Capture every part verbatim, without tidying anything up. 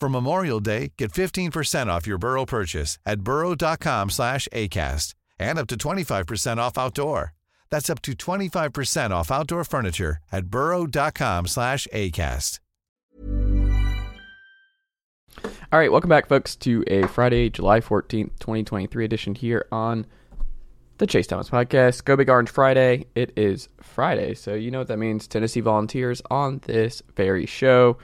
For Memorial Day, get fifteen percent off your Burrow purchase at burrow.com slash ACAST and up to twenty-five percent off outdoor. That's up to twenty-five percent off outdoor furniture at burrow.com slash ACAST. All right, welcome back, folks, to a Friday, July fourteenth, twenty twenty-three edition here on the Chase Thomas Podcast. Go Big Orange Friday. It is Friday, so you know what that means. Tennessee Volunteers on this very show.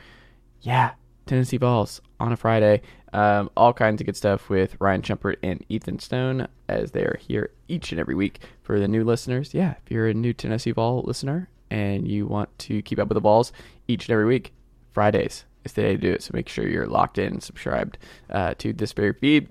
Yeah, Tennessee Vols on a Friday. Um, all kinds of good stuff with Ryan Schumpert and Ethan Stone as they are here each and every week for the new listeners. Yeah, if you're a new Tennessee Vol listener and you want to keep up with the Vols each and every week, Fridays is the day to do it. So make sure you're locked in and subscribed uh, to this very feed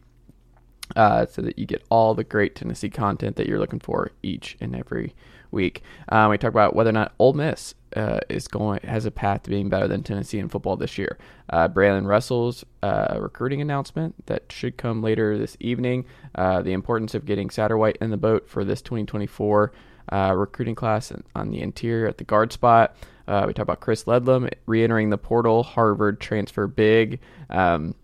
uh, so that you get all the great Tennessee content that you're looking for each and every week. Um, we talk about whether or not Ole Miss Uh, is going has a path to being better than Tennessee in football this year. Uh, Braylen Russell's uh, recruiting announcement that should come later this evening. Uh, the importance of getting Satterwhite in the boat for this twenty twenty-four uh, recruiting class on the interior at the guard spot. Uh, we talk about Chris Ledlum re-entering the portal, Harvard transfer big. Um,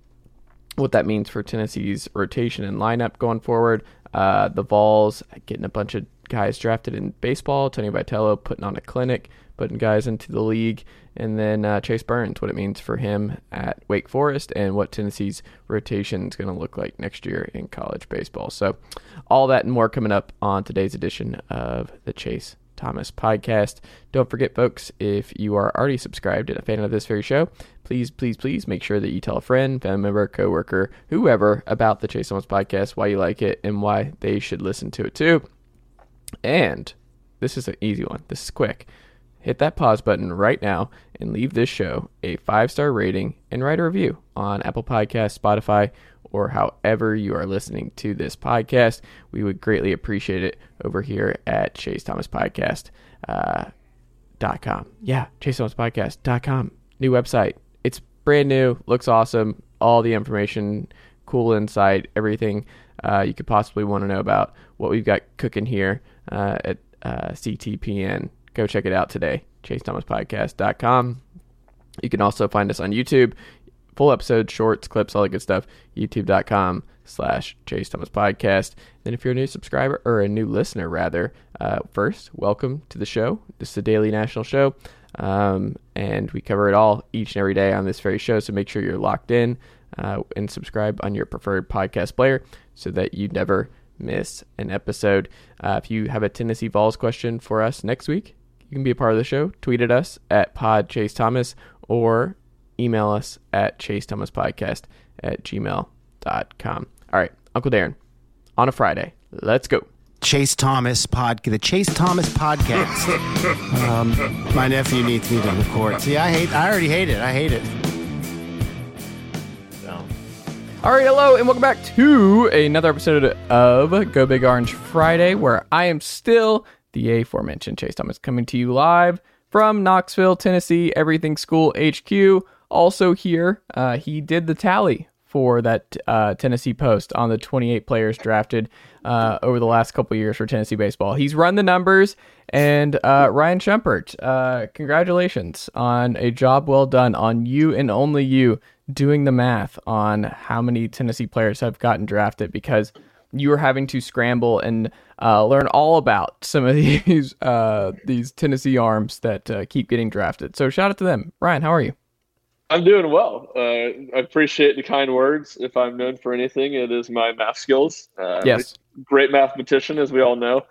what that means for Tennessee's rotation and lineup going forward. Uh, the Vols getting a bunch of guys drafted in baseball. Tony Vitello putting on a clinic, putting guys into the league, and then uh, Chase Burns, what it means for him at Wake Forest and what Tennessee's rotation is going to look like next year in college baseball. So all that and more coming up on today's edition of the Chase Thomas Podcast. Don't forget, folks, if you are already subscribed and a fan of this very show, please, please, please make sure that you tell a friend, family member, coworker, whoever about the Chase Thomas Podcast, why you like it and why they should listen to it too. And this is an easy one. This is quick. Hit that pause button right now and leave this show a five-star rating and write a review on Apple Podcasts, Spotify, or however you are listening to this podcast. We would greatly appreciate it over here at Chase Thomas Podcast dot com. Yeah, Chase Thomas Podcast dot com. New website. It's brand new. Looks awesome. All the information, cool insight, everything uh, you could possibly want to know about what we've got cooking here uh, at uh, C T P N. Go check it out today, Chase Thomas Podcast dot com. You can also find us on YouTube. Full episodes, shorts, clips, all that good stuff, YouTube.com slash Chase Thomas Podcast. Then if you're a new subscriber, or a new listener, rather, uh, first, welcome to the show. This is a daily national show, um, and we cover it all each and every day on this very show, so make sure you're locked in uh, and subscribe on your preferred podcast player so that you never miss an episode. Uh, if you have a Tennessee Vols question for us next week, you can be a part of the show. Tweet at us at PodChaseThomas or email us at ChaseThomasPodcast at gmail dot com. All right, Uncle Darren, on a Friday, let's go. Chase Thomas Podcast. The Chase Thomas Podcast. um, my nephew needs me to record. See, I hate. I already hate it. I hate it. No. All right, hello, and welcome back to another episode of Go Big Orange Friday, where I am still the aforementioned Chase Thomas, coming to you live from Knoxville, Tennessee, Everything School H Q. Also here, uh, he did the tally for that uh, Tennessee post on the twenty-eight players drafted uh, over the last couple of years for Tennessee baseball. He's run the numbers, and uh, Ryan Schumpert, uh, congratulations on a job well done on you and only you doing the math on how many Tennessee players have gotten drafted, because you are having to scramble and uh, learn all about some of these uh, these Tennessee arms that uh, keep getting drafted. So shout out to them. Ryan, how are you? I'm doing well. Uh, I appreciate the kind words. If I'm known for anything, it is my math skills. Uh, yes. Great mathematician, as we all know.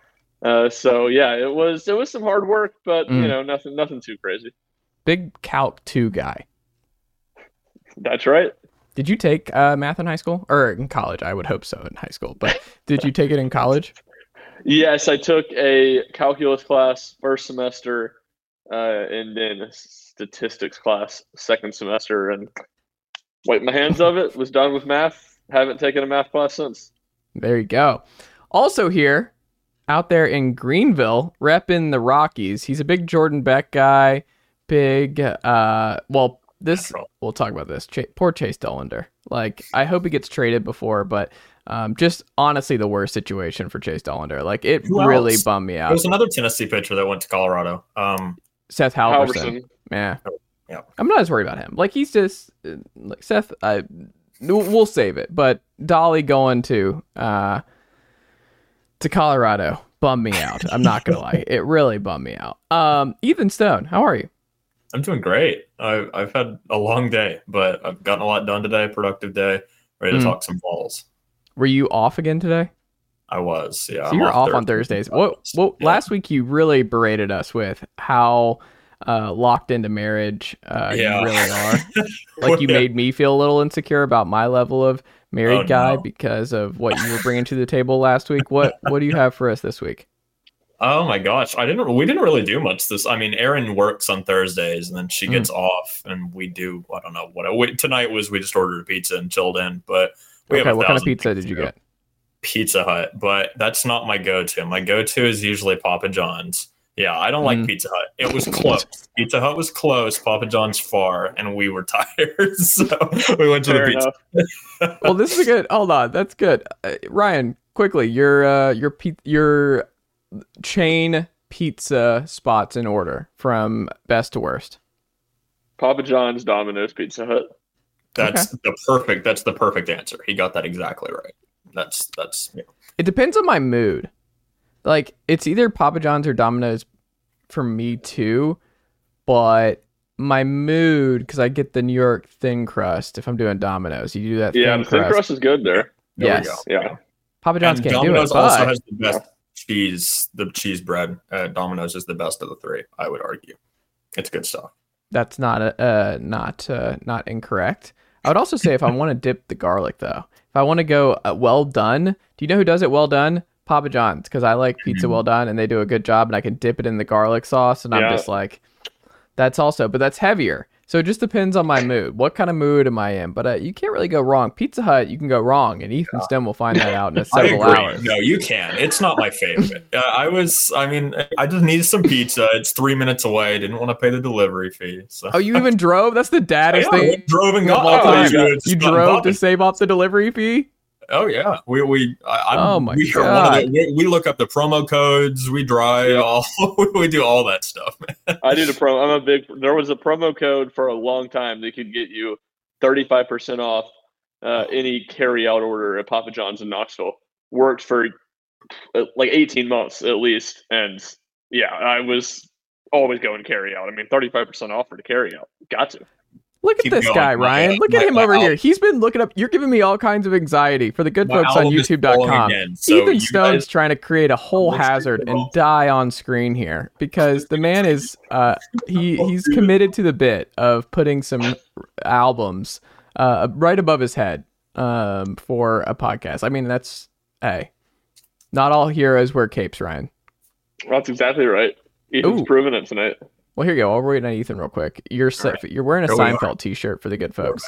Uh, so yeah, it was it was some hard work, but mm. you know, nothing nothing too crazy. Big Calc two guy. That's right. Did you take uh, math in high school or in college? I would hope so in high school, but did you take it in college? Yes, I took a calculus class first semester, uh, and then a statistics class second semester, and wiped my hands of it. Was done with math. Haven't taken a math class since. There you go. Also here, out there in Greenville, repping the Rockies. He's a big Jordan Beck guy. Big, uh, well. This we'll talk about this. Ch- poor Chase Dollander. Like, I hope he gets traded before, but um, just honestly, the worst situation for Chase Dollander. Like, it Who really else? bummed me out. There's another Tennessee pitcher that went to Colorado. Um, Seth Halverson. Halverson. Yeah, yeah. I'm not as worried about him. Like, he's just like Seth. I we'll save it. But Dolly going to uh, to Colorado bummed me out. I'm not gonna lie. It really bummed me out. Um, Ethan Stone, how are you? I'm doing great. I've, I've had a long day, but I've gotten a lot done today. Productive day. Ready to mm. talk some balls. Were you off again today? I was. Yeah. So you were off, off on Thursdays. What? What? Yeah. Last week you really berated us with how uh, locked into marriage uh, yeah. you really are. Like, you made me feel a little insecure about my level of married oh, guy no. because of what you were bringing to the table last week. What? What do you have for us this week? Oh my gosh. I didn't, we didn't really do much this. I mean, Erin works on Thursdays and then she gets mm. off, and we do, I don't know what I, we, tonight was, we just ordered a pizza and chilled in, but we okay, have what kind of pizza did you get? Pizza Hut, but that's not my go-to. My go-to is usually Papa John's. Yeah. I don't mm. like Pizza Hut. It was close. Pizza Hut was close. Papa John's far, and we were tired. So we went to Fair the pizza. Well, this is good. Hold on. That's good. Uh, Ryan, quickly, your, uh, your, pe- your, chain pizza spots in order from best to worst. Papa John's, Domino's, Pizza Hut. That's okay. the perfect. That's the perfect answer. He got that exactly right. That's that's. Yeah. It depends on my mood. Like, it's either Papa John's or Domino's for me too, but my mood, because I get the New York thin crust if I'm doing Domino's. You do that. Yeah, thin the crust. Thin crust is good there. there yes. We go. Yeah. Papa John's and can't Domino's do it. Domino's also but... has the best. Cheese, the cheese bread at uh, Domino's is the best of the three. I would argue, it's good stuff. That's not a, uh, not uh, not incorrect. I would also say if I want to dip the garlic though, if I want to go uh, well done, do you know who does it well done? Papa John's, because I like pizza well done, and they do a good job, and I can dip it in the garlic sauce, and yeah. I'm just like, that's also, but that's heavier. So it just depends on my mood. What kind of mood am I in? But uh, you can't really go wrong. Pizza Hut, you can go wrong, and Ethan yeah. Stem will find that out in a several hours. No, you can. It's not my favorite. uh, I was, I mean, I just needed some pizza. It's three minutes away. I didn't want to pay the delivery fee. So. Oh, you even drove? That's the daddest yeah, thing. Drove and got oh, off you, you drove to save off the delivery fee? Oh yeah, we we I, oh my we, God. We, we look up the promo codes. We drive yeah. all. We do all that stuff, man. I did a promo. I'm a big. There was a promo code for a long time that could get you thirty-five percent off uh, any carryout order at Papa John's in Knoxville. Worked for uh, like eighteen months at least, and yeah, I was always going carryout. I mean, thirty-five percent off for the carryout. Got to. Look at Keep this going. guy, Ryan. Look at him over here. He's been looking up. You're giving me all kinds of anxiety for the good folks on YouTube dot com. So Ethan Stone's guys, trying to create a whole hazard and die on screen here because the man is uh, he he's committed to the bit of putting some albums uh, right above his head um, for a podcast. I mean, that's hey, not all heroes wear capes, Ryan. Well, that's exactly right. Ethan's Ooh. proven it tonight. Well, here you go. I'll read on Ethan real quick. You're se- right. you're wearing a Go Seinfeld t-shirt for the good folks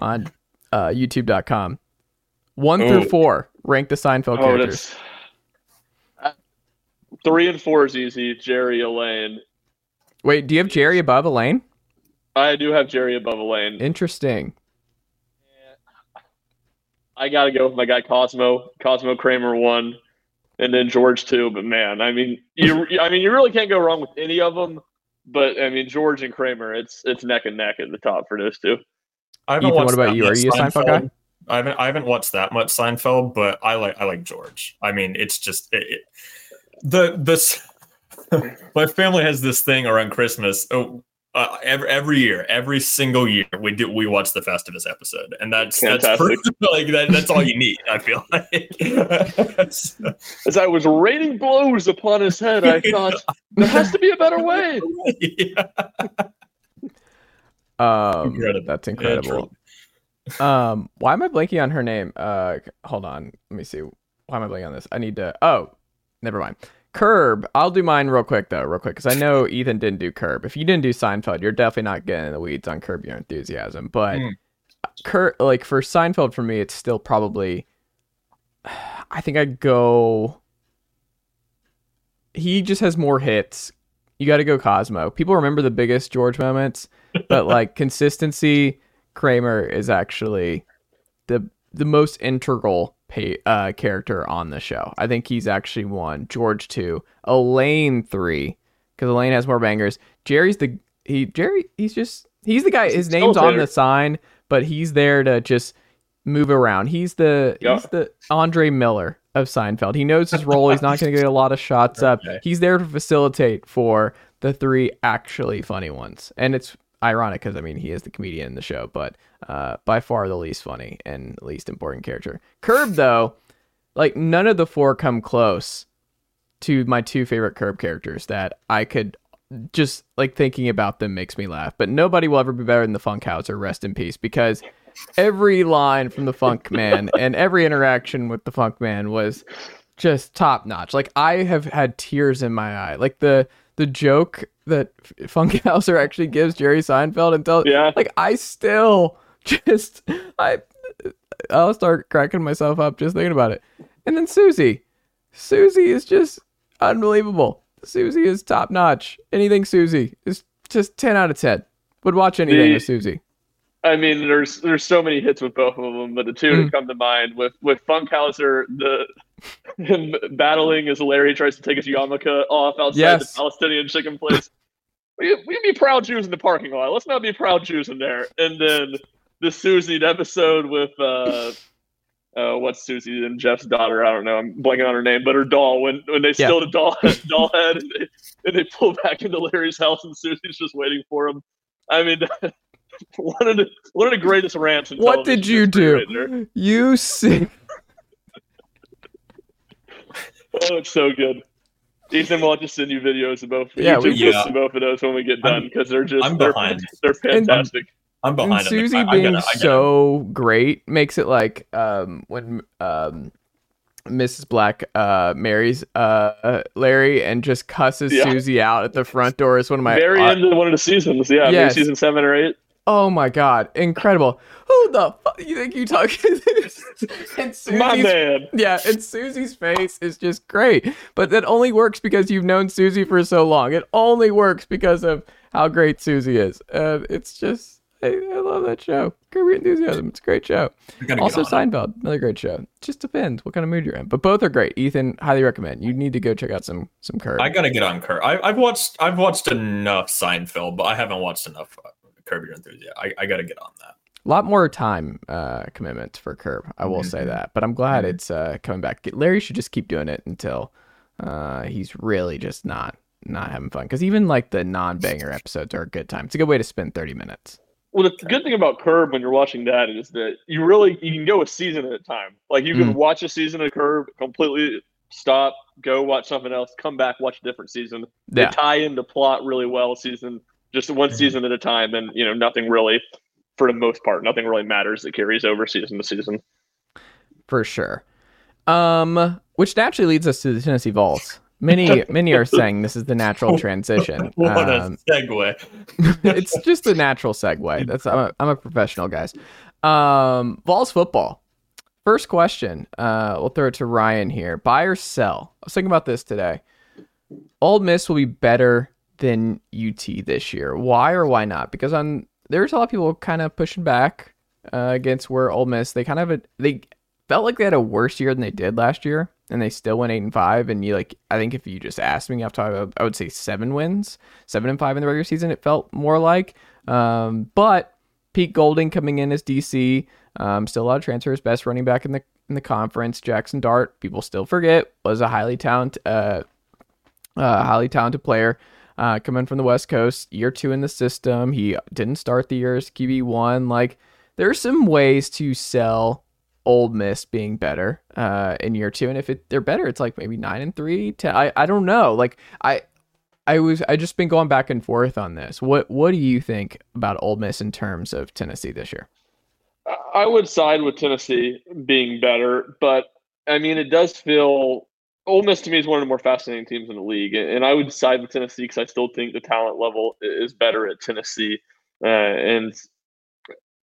on uh, YouTube dot com. One Ooh. through four, rank the Seinfeld oh, characters. Uh, three and four is easy. Jerry, Elaine. Wait, do you have Jerry above Elaine? I do have Jerry above Elaine. Interesting. I got to go with my guy Cosmo. Cosmo Kramer won, and then George too. But man, I mean, you I mean, you really can't go wrong with any of them. But I mean, George and Kramer, it's it's neck and neck at the top for those two. I haven't Ethan, watched what about you? Are you a Seinfeld guy? I haven't I haven't watched that much Seinfeld, but I like I like George. I mean, it's just it, it, the this. My family has this thing around Christmas. Oh, uh, every every year, every single year, we do we watch the Festivus episode, and that's Fantastic. that's like that, that's all you need. I feel like. So, as I was raining blows upon his head, I thought there has to be a better way. Yeah. Um, incredible. That's incredible. Yeah, um, why am I blanking on her name? Uh, hold on, let me see. Why am I blanking on this? I need to. Oh, never mind. Curb. I'll do mine real quick though, real quick, because I know Ethan didn't do Curb. If you didn't do Seinfeld, you're definitely not getting in the weeds on Curb Your Enthusiasm. But mm. Curb, like for Seinfeld, for me, it's still probably. I think I go. He just has more hits. You got to go Cosmo. People remember the biggest George moments, but like consistency, Kramer is actually the the most integral. Pay, uh, character on the show. I think he's actually one. George two, Elaine three, because Elaine has more bangers. Jerry's the he Jerry. He's just he's the guy. His name's on the sign, but he's there to just move around. He's the yeah. he's the Andre Miller of Seinfeld. He knows his role. He's not going to get a lot of shots up. He's there to facilitate for the three actually funny ones, and it's ironic because I mean he is the comedian in the show, but uh by far the least funny and least important character. Curb though, like none of the four come close to my two favorite Curb characters that I could just like thinking about them makes me laugh. But nobody will ever be better than the Funkhauser, rest in peace, because every line from the Funk Man and every interaction with the Funk Man was just top notch. Like I have had tears in my eye. Like the the joke that Funkhauser actually gives Jerry Seinfeld and tells, yeah. like, I still just, I, I'll start cracking myself up just thinking about it. And then Susie, Susie is just unbelievable. Susie is top notch. Anything Susie is just ten out of ten. Would watch anything the, with Susie. I mean, there's there's so many hits with both of them, but the two mm. that come to mind with with Funkhauser, the. Him battling as Larry tries to take his yarmulke off outside yes. the Palestinian chicken place. we, we'd be proud Jews in the parking lot. Let's not be proud Jews in there. And then the Susie episode with uh, uh, what's Susie and Jeff's daughter? I don't know. I'm blanking on her name, but her doll. When when they yeah. steal the doll, doll head and they, and they pull back into Larry's house and Susie's just waiting for him. I mean. one of the one of the greatest rants. In what did you do? Right you see. Oh, it's so good. Ethan, we'll just send you videos of both. Yeah, we yeah. of both of those when we get done because they're just I'm they're, behind. They're fantastic. I'm, I'm behind. And Susie being I gotta, I gotta. so great makes it like um, when um, Missus Black uh, marries uh, Larry and just cusses yeah. Susie out at the front door. It's one of my very uh, end of one of the seasons. Yeah, yes. Maybe season seven or eight. Oh my God! Incredible. Who the fuck you think you talking? And Susie's, my man. Yeah, and Susie's face is just great, but that only works because you've known Susie for so long. It only works because of how great Susie is. Uh, it's just, I, I love that show. Curb Your Enthusiasm. It's a great show. Also, Seinfeld, it. another great show. Just depends what kind of mood you're in, but both are great. Ethan, highly recommend. You need to go check out some some Curb. I gotta get on Curb. I, I've watched I've watched enough Seinfeld, but I haven't watched enough. Curb Your Enthusiasm. I, I got to get on that. A lot more time uh, commitment for Curb. I will mm-hmm. say that, but I'm glad it's uh, coming back. Larry should just keep doing it until uh, he's really just not not having fun. Because even like the non-banger episodes are a good time. It's a good way to spend thirty minutes. Well, the good thing about Curb when you're watching that is that you really you can go a season at a time. Like you can mm. watch a season of Curb, completely stop, go watch something else, come back, watch a different season. They yeah. tie in the plot really well. Season. Just one season at a time, and you know nothing really, for the most part, nothing really matters that carries over season to season. For sure, um, which naturally leads us to the Tennessee Vols. Many, many are saying this is the natural transition. What um, a segue! It's just a natural segue. That's I'm a, I'm a professional, guys. Um, Vols football. First question. Uh, we'll throw it to Ryan here. Buy or sell? I was thinking about this today. Ole Miss will be better than U T this year. Why or why not? Because on there's a lot of people kind of pushing back uh, against where Ole Miss. They kind of have a, they felt like they had a worse year than they did last year, and they still went eight and five. And you like, I think if you just asked me, I would say seven wins, seven and five in the regular season. It felt more like, um, but Pete Golding coming in as D C, um, still a lot of transfers, best running back in the in the conference. Jackson Dart, people still forget, was a highly talented, uh, uh, highly talented player. Uh, coming from the West Coast, year two in the system. He didn't start the year as Q B one. Like, there are some ways to sell Ole Miss being better uh, in year two. And if it, they're better, it's like maybe nine and three. ten, I, I don't know. Like, I I was I just been going back and forth on this. What what do you think about Ole Miss in terms of Tennessee this year? I would side with Tennessee being better. But, I mean, it does feel – Ole Miss to me is one of the more fascinating teams in the league, and I would side with Tennessee because I still think the talent level is better at Tennessee, uh, and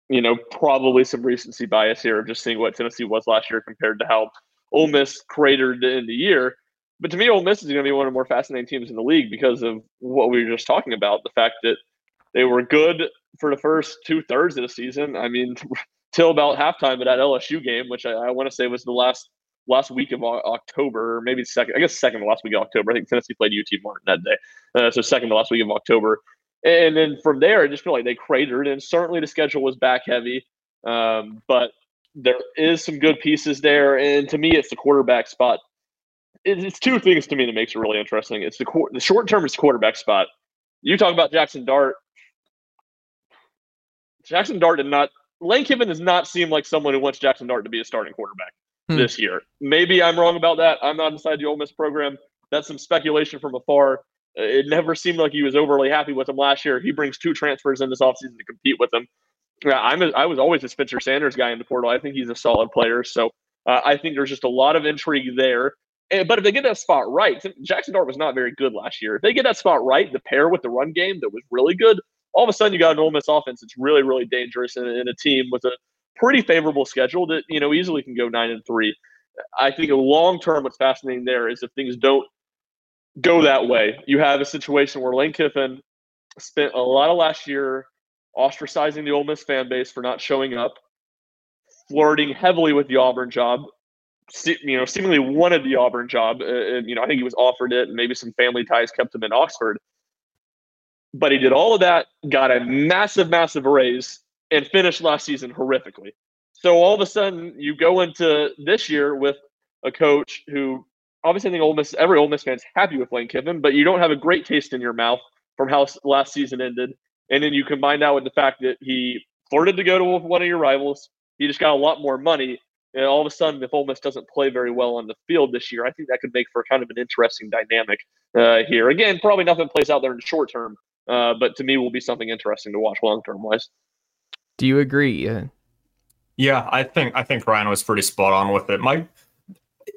you know probably some recency bias here of just seeing what Tennessee was last year compared to how Ole Miss cratered in the year. But to me, Ole Miss is going to be one of the more fascinating teams in the league because of what we were just talking about—the fact that they were good for the first two thirds of the season. I mean, till about halftime of that L S U game, which I, I want to say was the last. last week of October, or maybe second, I guess second to last week of October. I think Tennessee played U T Martin that day. Uh, so second to last week of October. And then from there, I just feel like they cratered, and certainly the schedule was back heavy. Um, but there is some good pieces there. And to me, it's the quarterback spot. It's, it's two things to me that makes it really interesting. It's the, qu- the short term is the quarterback spot. You talk about Jackson Dart. Jackson Dart did not, Lane Kiffin does not seem like someone who wants Jackson Dart to be a starting quarterback this year. Maybe I'm wrong about that. I'm not inside the Ole Miss program. That's some speculation from afar. It never seemed like he was overly happy with him last year. He brings two transfers in this offseason to compete with him. I'm a, I was always a Spencer Sanders guy in the portal. I think he's a solid player. So uh, I think there's just a lot of intrigue there. And, but if they get that spot right, Jackson Dart was not very good last year. If they get that spot right, the pair with the run game that was really good, all of a sudden you got an Ole Miss offense that's really, really dangerous and, and a team with a pretty favorable schedule that, you know, easily can go nine and three. I think long term, what's fascinating there is if things don't go that way, you have a situation where Lane Kiffin spent a lot of last year ostracizing the Ole Miss fan base for not showing up, flirting heavily with the Auburn job, you know, seemingly wanted the Auburn job. And, you know, I think he was offered it and maybe some family ties kept him in Oxford, but he did all of that, got a massive, massive raise, and finished last season horrifically. So all of a sudden, you go into this year with a coach who, obviously, I think Ole Miss, every Ole Miss fan's happy with Lane Kiffin, but you don't have a great taste in your mouth from how last season ended. And then you combine that with the fact that he flirted to go to one of your rivals. He just got a lot more money. And all of a sudden, if Ole Miss doesn't play very well on the field this year, I think that could make for kind of an interesting dynamic uh, here. Again, probably nothing plays out there in the short term, uh, but to me will be something interesting to watch long-term wise. Do you agree, Ian? Yeah, I think I think Ryan was pretty spot on with it. My,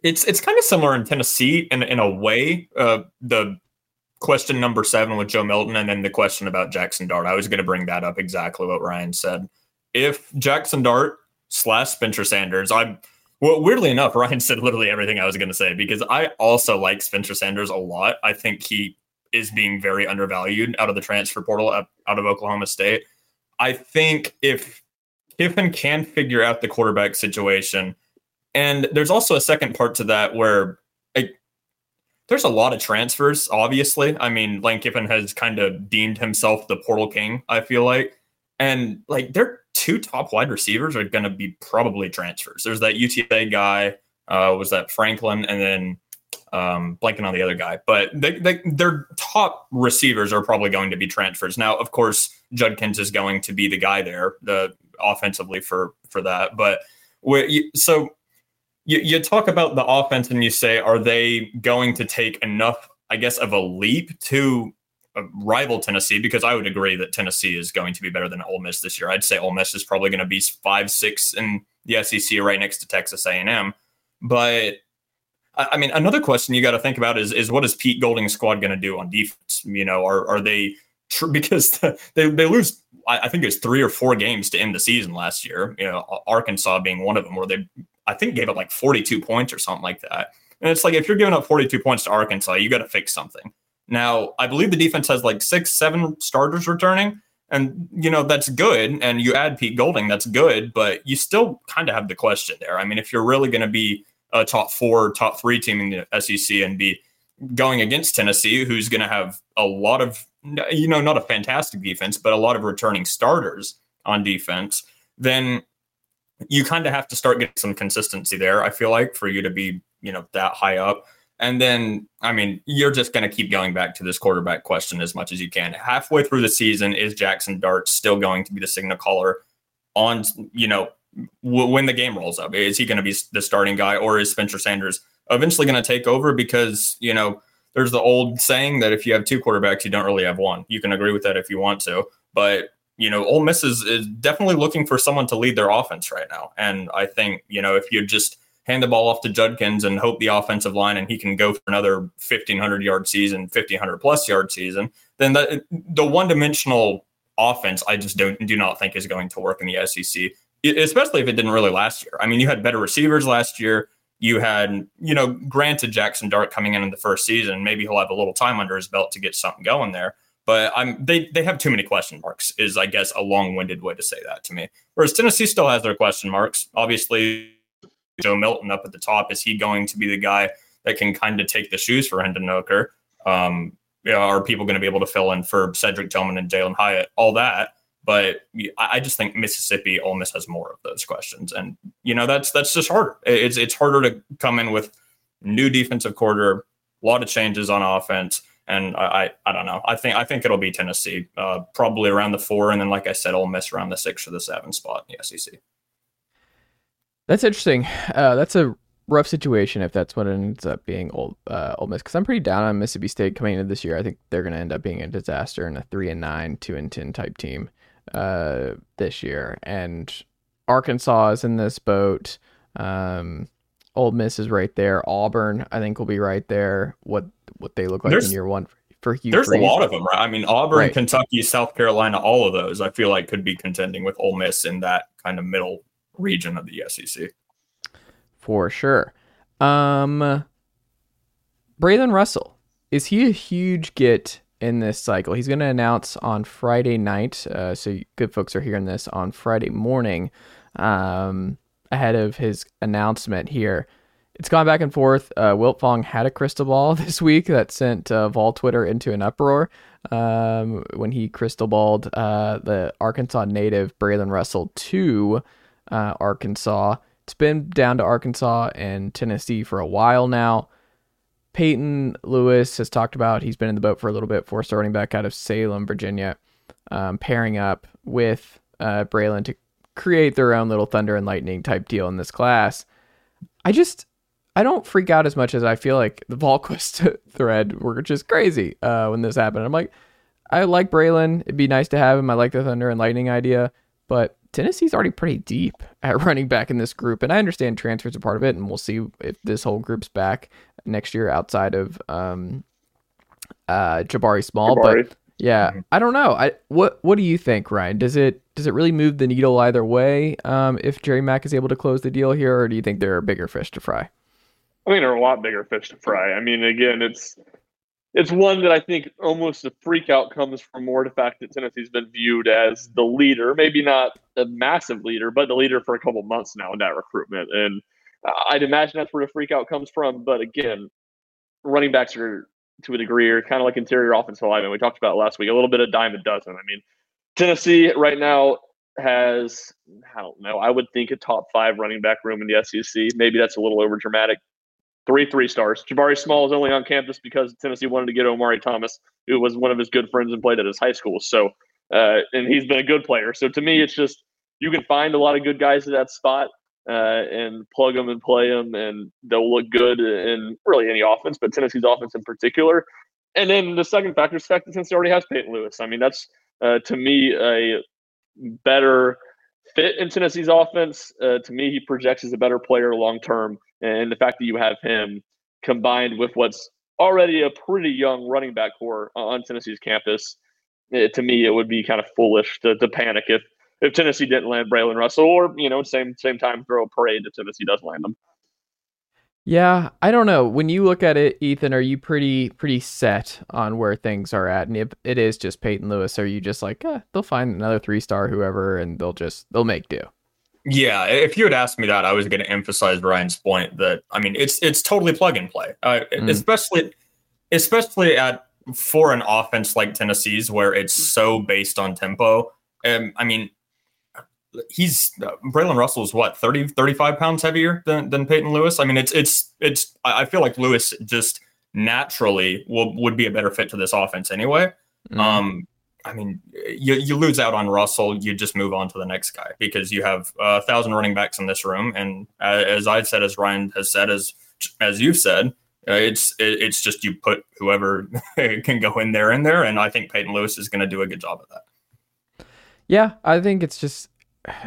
it's it's kind of similar in Tennessee in in a way. Uh, the question number seven with Joe Milton, and then the question about Jackson Dart. I was going to bring that up, exactly what Ryan said. If Jackson Dart slash Spencer Sanders, I well, weirdly enough, Ryan said literally everything I was going to say because I also like Spencer Sanders a lot. I think he is being very undervalued out of the transfer portal out of Oklahoma State. I think if Kiffin can figure out the quarterback situation, and there's also a second part to that where I, there's a lot of transfers, obviously. I mean, Lane Kiffin has kind of deemed himself the portal king, I feel like. And, like, their two top wide receivers are going to be probably transfers. There's that U T A guy, uh, was that Franklin, and then um, blanking on the other guy. But they, they, their top receivers are probably going to be transfers. Now, of course, Judkins is going to be the guy there, the offensively for, for that. But you, so you, you talk about the offense and you say, are they going to take enough, I guess, of a leap to rival Tennessee? Because I would agree that Tennessee is going to be better than Ole Miss this year. I'd say Ole Miss is probably going to be five, six in the S E C, right next to Texas A and M. But I mean, another question you got to think about is, is what is Pete Golding's squad going to do on defense? You know, are, are they, because they, they lose, I think it was three or four games to end the season last year, you know, Arkansas being one of them, where they, I think, gave up like forty-two points or something like that. And it's like, if you're giving up forty-two points to Arkansas, you got to fix something. Now, I believe the defense has like six, seven starters returning. And, you know, that's good. And you add Pete Golding, that's good. But you still kind of have the question there. I mean, if you're really going to be a top four, top three team in the S E C and be going against Tennessee, who's going to have a lot of, you know, not a fantastic defense, but a lot of returning starters on defense, then you kind of have to start getting some consistency there, I feel like, for you to be, you know, that high up. And then, I mean, you're just going to keep going back to this quarterback question as much as you can. Halfway through the season, is Jackson Dart still going to be the signal caller on, you know, w- when the game rolls up? Is he going to be the starting guy, or is Spencer Sanders eventually going to take over? Because, you know, there's the old saying that if you have two quarterbacks, you don't really have one. You can agree with that if you want to. But, you know, Ole Miss is, is definitely looking for someone to lead their offense right now. And I think, you know, if you just hand the ball off to Judkins and hope the offensive line and he can go for another fifteen hundred yard season, fifteen hundred plus yard season, then the, the one-dimensional offense I just don't, do not think is going to work in the S E C, especially if it didn't really last year. I mean, you had better receivers last year. You had, you know, granted Jackson Dart coming in in the first season, maybe he'll have a little time under his belt to get something going there. But I'm, they, they have too many question marks is, I guess, a long-winded way to say that to me. Whereas Tennessee still has their question marks. Obviously, Joe Milton up at the top. Is he going to be the guy that can kind of take the shoes for Hendon Hooker? Um, you know, are people going to be able to fill in for Cedric Tillman and Jalen Hyatt, all that? But I just think Mississippi, Ole Miss has more of those questions. And, you know, that's that's just harder. It's, it's harder to come in with new defensive quarter, a lot of changes on offense. And I, I, I don't know. I think I think it'll be Tennessee, uh, probably around the four. And then, like I said, Ole Miss around the six or the seven spot in the S E C. That's interesting. Uh, that's a rough situation if that's what it ends up being, Ole, uh, Ole Miss, because I'm pretty down on Mississippi State coming into this year. I think they're going to end up being a disaster and a three and nine, two and ten type team uh, this year. And Arkansas is in this boat. Um, Ole Miss is right there. Auburn, I think, will be right there. What what they look like there's, in year one for Hugh There's Freeze. A lot of them, right? I mean, Auburn, right. Kentucky, South Carolina, all of those, I feel like, could be contending with Ole Miss in that kind of middle region of the S E C for sure. um Braylen Russell, is he a huge get in this cycle? He's going to announce on Friday night, uh so good folks are hearing this on Friday morning, um ahead of his announcement here. It's gone back and forth. uh Wilt Fong had a crystal ball this week that sent uh, Vol Twitter into an uproar um when he crystal balled uh the Arkansas native Braylen Russell to Uh, Arkansas. It's been down to Arkansas and Tennessee for a while now. Peyton Lewis has talked about he's been in the boat for a little bit, four-star running back out of Salem, Virginia, um, pairing up with uh, Braylon to create their own little thunder and lightning type deal in this class. I just, I don't freak out as much as I feel like the Volquist thread were just crazy uh, when this happened. I'm like, I like Braylon. It'd be nice to have him. I like the thunder and lightning idea, but Tennessee's already pretty deep at running back in this group, and I understand transfers are part of it, and we'll see if this whole group's back next year outside of um, uh, Jabari Small. Jabari. But yeah, mm-hmm. I don't know. I what what do you think, Ryan? Does it does it really move the needle either way? Um, if Jerry Mack is able to close the deal here, or do you think there are bigger fish to fry? I think there are a lot bigger fish to fry. I mean, again, it's it's one that I think almost the freak out comes from more the fact that Tennessee's been viewed as the leader, maybe not a massive leader, but the leader for a couple months now in that recruitment. And I'd imagine that's where the freak out comes from. But again, running backs are, to a degree, are kind of like interior offensive linemen. We talked about last week, a little bit of dime a dozen. I mean, Tennessee right now has, I don't know, I would think a top five running back room in the S E C. Maybe that's a little over dramatic. Three three-stars. Jabari Small is only on campus because Tennessee wanted to get Omari Thomas, who was one of his good friends and played at his high school. So, uh, and he's been a good player. So to me, it's just you can find a lot of good guys at that spot uh, and plug them and play them, and they'll look good in really any offense, but Tennessee's offense in particular. And then the second factor is the fact that Tennessee already has Peyton Lewis. I mean, that's, uh, to me, a better fit in Tennessee's offense. Uh, to me, he projects as a better player long-term. And the fact that you have him combined with what's already a pretty young running back core on Tennessee's campus, it, to me, it would be kind of foolish to, to panic if, if Tennessee didn't land Braylen Russell, or, you know, same same time throw a parade if Tennessee does land them. Yeah, I don't know. When you look at it, Ethan, are you pretty pretty set on where things are at? And if it is just Peyton Lewis, are you just like, eh, they'll find another three-star whoever and they'll just they'll make do? Yeah, if you had asked me that, I was going to emphasize Ryan's point that, I mean, it's it's totally plug and play, uh, mm. especially especially at for an offense like Tennessee's where it's so based on tempo. Um, I mean, he's uh, Braylen Russell's what thirty, thirty-five pounds heavier than, than Peyton Lewis. I mean, it's, it's, it's, I feel like Lewis just naturally will, would be a better fit to this offense anyway. Mm. Um, I mean, you, you lose out on Russell, you just move on to the next guy because you have a thousand running backs in this room. And as I've said, as Ryan has said, as, as you've said, it's, it's just, you put whoever can go in there in there. And I think Peyton Lewis is going to do a good job of that. Yeah. I think it's just,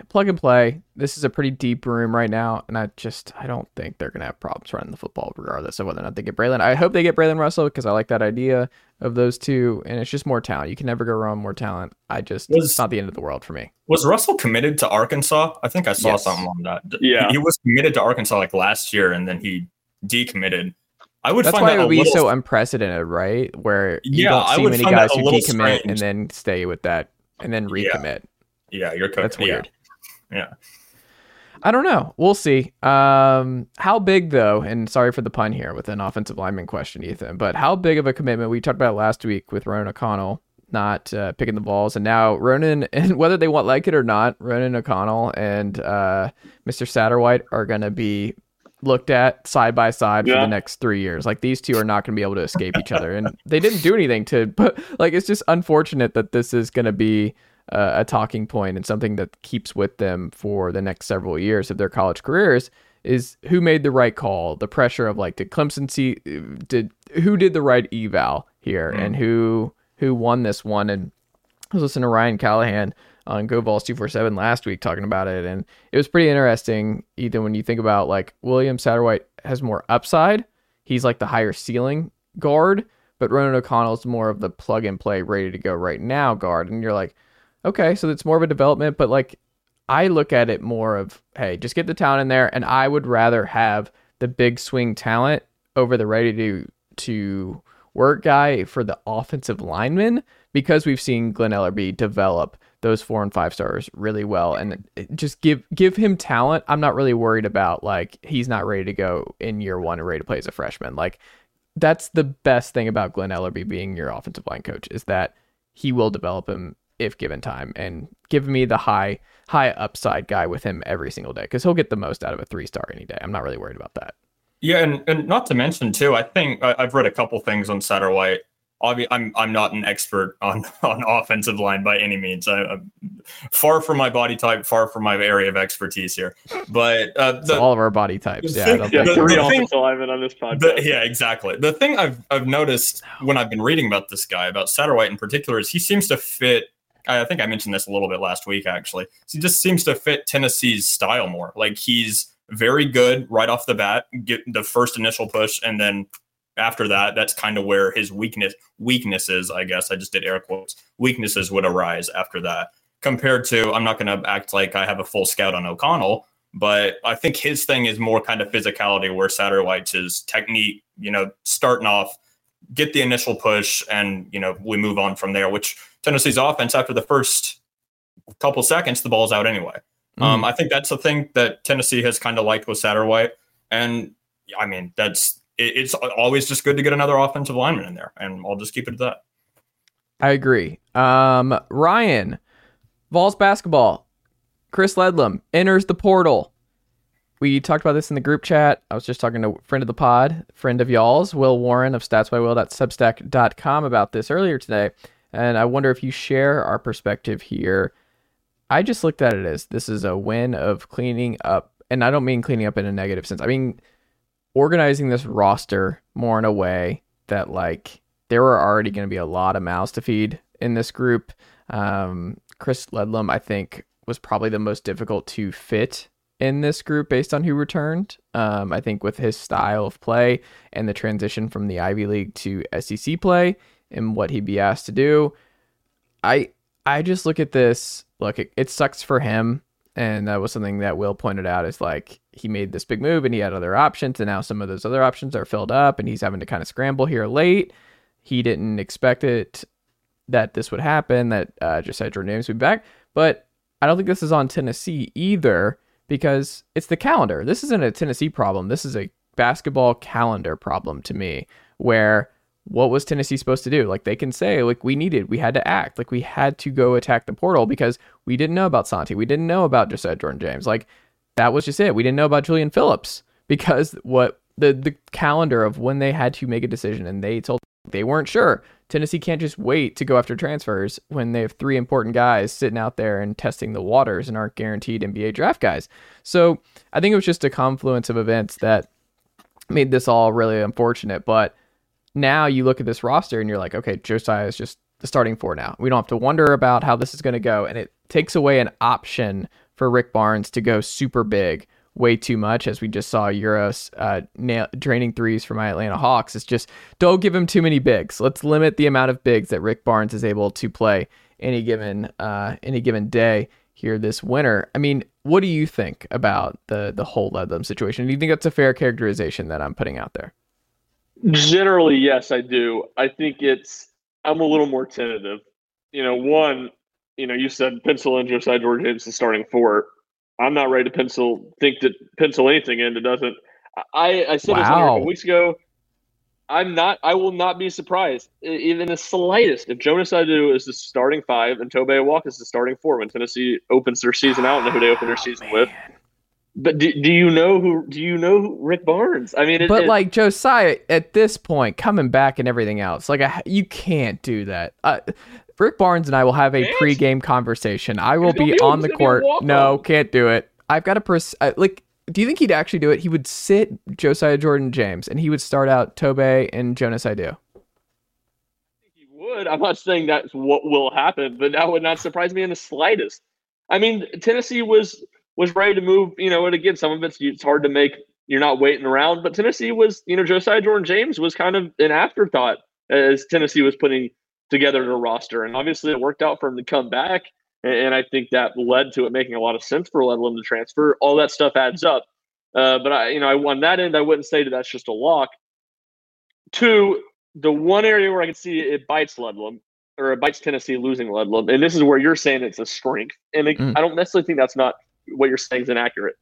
plug and play. This is a pretty deep room right now, and I just I don't think they're gonna have problems running the football, regardless of whether or not they get Braylen. I hope they get Braylen Russell because I like that idea of those two, and it's just more talent. You can never go wrong with more talent. I just was, it's not the end of the world for me. Was Russell committed to Arkansas? I think I saw yes. something on that. Yeah, he was committed to Arkansas like last year, and then he decommitted. I would. That's find why that it would be little... so unprecedented, right? Where you yeah, don't see I would many guys who decommit strange. and then stay with that and then recommit. Yeah. Yeah, you're cooking. That's weird. Yeah. yeah. I don't know. We'll see. Um, how big, though, and sorry for the pun here with an offensive lineman question, Ethan, but how big of a commitment? We talked about it last week with Ronan O'Connell not uh, picking the balls, and now Ronan, and whether they want like it or not, Ronan O'Connell and uh, Mister Satterwhite are going to be looked at side by side yeah. for the next three years. Like, these two are not going to be able to escape each other, and they didn't do anything to, but like, it's just unfortunate that this is going to be Uh, a talking point and something that keeps with them for the next several years of their college careers is who made the right call, the pressure of like, did Clemson see, did who did the right eval here mm-hmm. and who, who won this one. And I was listening to Ryan Callahan on Go Vols two forty-seven last week talking about it. And it was pretty interesting, Ethan, when you think about like William Satterwhite has more upside. He's like the higher ceiling guard, but Ronan O'Connell's more of the plug and play ready to go right now guard. And you're like, okay, so it's more of a development, but like I look at it more of, hey, just get the talent in there, and I would rather have the big swing talent over the ready to to work guy for the offensive lineman because we've seen Glenn Ellerbe develop those four and five stars really well, and just give give him talent. I'm not really worried about like he's not ready to go in year one and ready to play as a freshman. Like that's the best thing about Glenn Ellerbe being your offensive line coach is that he will develop him if given time, and give me the high, high upside guy with him every single day, because he'll get the most out of a three-star any day. I'm not really worried about that. Yeah, and, and not to mention, too, I think I, I've read a couple things on Satterwhite. Obvi- I'm I'm not an expert on, on offensive line by any means. I, I'm far from my body type, far from my area of expertise here. But uh, the, all of our body types, yeah. Thing, yeah the, the thing, on this podcast. The, yeah, exactly. The thing I've I've noticed when I've been reading about this guy, about Satterwhite in particular, is he seems to fit. I think I mentioned this a little bit last week, actually. So he just seems to fit Tennessee's style more. Like, he's very good right off the bat, get the first initial push, and then after that, that's kind of where his weakness weaknesses, I guess, I just did air quotes, weaknesses would arise after that. Compared to, I'm not going to act like I have a full scout on O'Connell, but I think his thing is more kind of physicality, where Satterwhite's his technique, you know, starting off, get the initial push, and, you know, we move on from there, which Tennessee's offense after the first couple seconds, the ball's out anyway. Mm. Um, I think that's the thing that Tennessee has kind of liked with Satterwhite. And I mean, that's, it, it's always just good to get another offensive lineman in there, and I'll just keep it at that. I agree. Um, Ryan, Vols basketball, Chris Ledlum enters the portal. We talked about this in the group chat. I was just talking to a friend of the pod, friend of y'all's, Will Warren of stats by will dot substack dot com about this earlier today. And I wonder if you share our perspective here. I just looked at it as this is a win of cleaning up. And I don't mean cleaning up in a negative sense. I mean, organizing this roster more in a way that like there were already going to be a lot of mouths to feed in this group. Um, Chris Ledlum, I think, was probably the most difficult to fit in this group based on who returned. Um, I think with his style of play and the transition from the Ivy League to S E C play and what he'd be asked to do. I I just look at this, look, it, it sucks for him. And that was something that Will pointed out, is like, he made this big move and he had other options, and now some of those other options are filled up and he's having to kind of scramble here late. He didn't expect it, that this would happen, that uh, just had Jordan Davis be back. But I don't think this is on Tennessee either, because it's the calendar. This isn't a Tennessee problem. This is a basketball calendar problem to me, where what was Tennessee supposed to do? Like, they can say, like, we needed, we had to act, like, we had to go attack the portal because we didn't know about Santi. We didn't know about Josiah Jordan James. Like, that was just it. We didn't know about Julian Phillips, because what the, the calendar of when they had to make a decision, and they told they weren't sure. Tennessee can't just wait to go after transfers when they have three important guys sitting out there and testing the waters and aren't guaranteed N B A draft guys. So I think it was just a confluence of events that made this all really unfortunate. But now you look at this roster and you're like, okay, Josiah is just the starting four now. We don't have to wonder about how this is going to go. And it takes away an option for Rick Barnes to go super big way too much, as we just saw Euros uh, nail- draining threes from my Atlanta Hawks. It's just, don't give him too many bigs. Let's limit the amount of bigs that Rick Barnes is able to play any given uh, any given day here this winter. I mean, what do you think about the, the whole Ledlum situation? Do you think that's a fair characterization that I'm putting out there? Generally, yes, I do. I think it's, I'm a little more tentative. You know, one, you know, you said pencil in Josiah Jordan James is starting four. I'm not ready to pencil, think to pencil anything in that doesn't. I, I said wow. this a couple weeks ago. I'm not, I will not be surprised, even the slightest, if Jonas Adu is the starting five and Tobey Walk is the starting four when Tennessee opens their season. I don't know who they open their season oh, with. But do, do you know who? Do you know who Rick Barnes? I mean, it, but it, like Josiah at this point, coming back and everything else, like I, you can't do that. Uh, Rick Barnes and I will have a man, pregame conversation. I will be on the court. No, can't do it. I've got a pers- I, like. Do you think he'd actually do it? He would sit Josiah Jordan James and he would start out Tobey and Jonas Idue. He would. I'm not saying that's what will happen, but that would not surprise me in the slightest. I mean, Tennessee was. was ready to move, you know, and again, some of it's it's hard to make, you're not waiting around, but Tennessee was, you know, Josiah Jordan James was kind of an afterthought as Tennessee was putting together their roster. And obviously it worked out for him to come back. And, and I think that led to it making a lot of sense for Ledlum to transfer. All that stuff adds up. Uh, but I, you know, I, on that end, I wouldn't say that that's just a lock. Two, the one area where I could see it bites Ledlum, or it bites Tennessee losing Ledlum, and this is where you're saying it's a strength. And it, mm. I don't necessarily think that's not, what you're saying is inaccurate.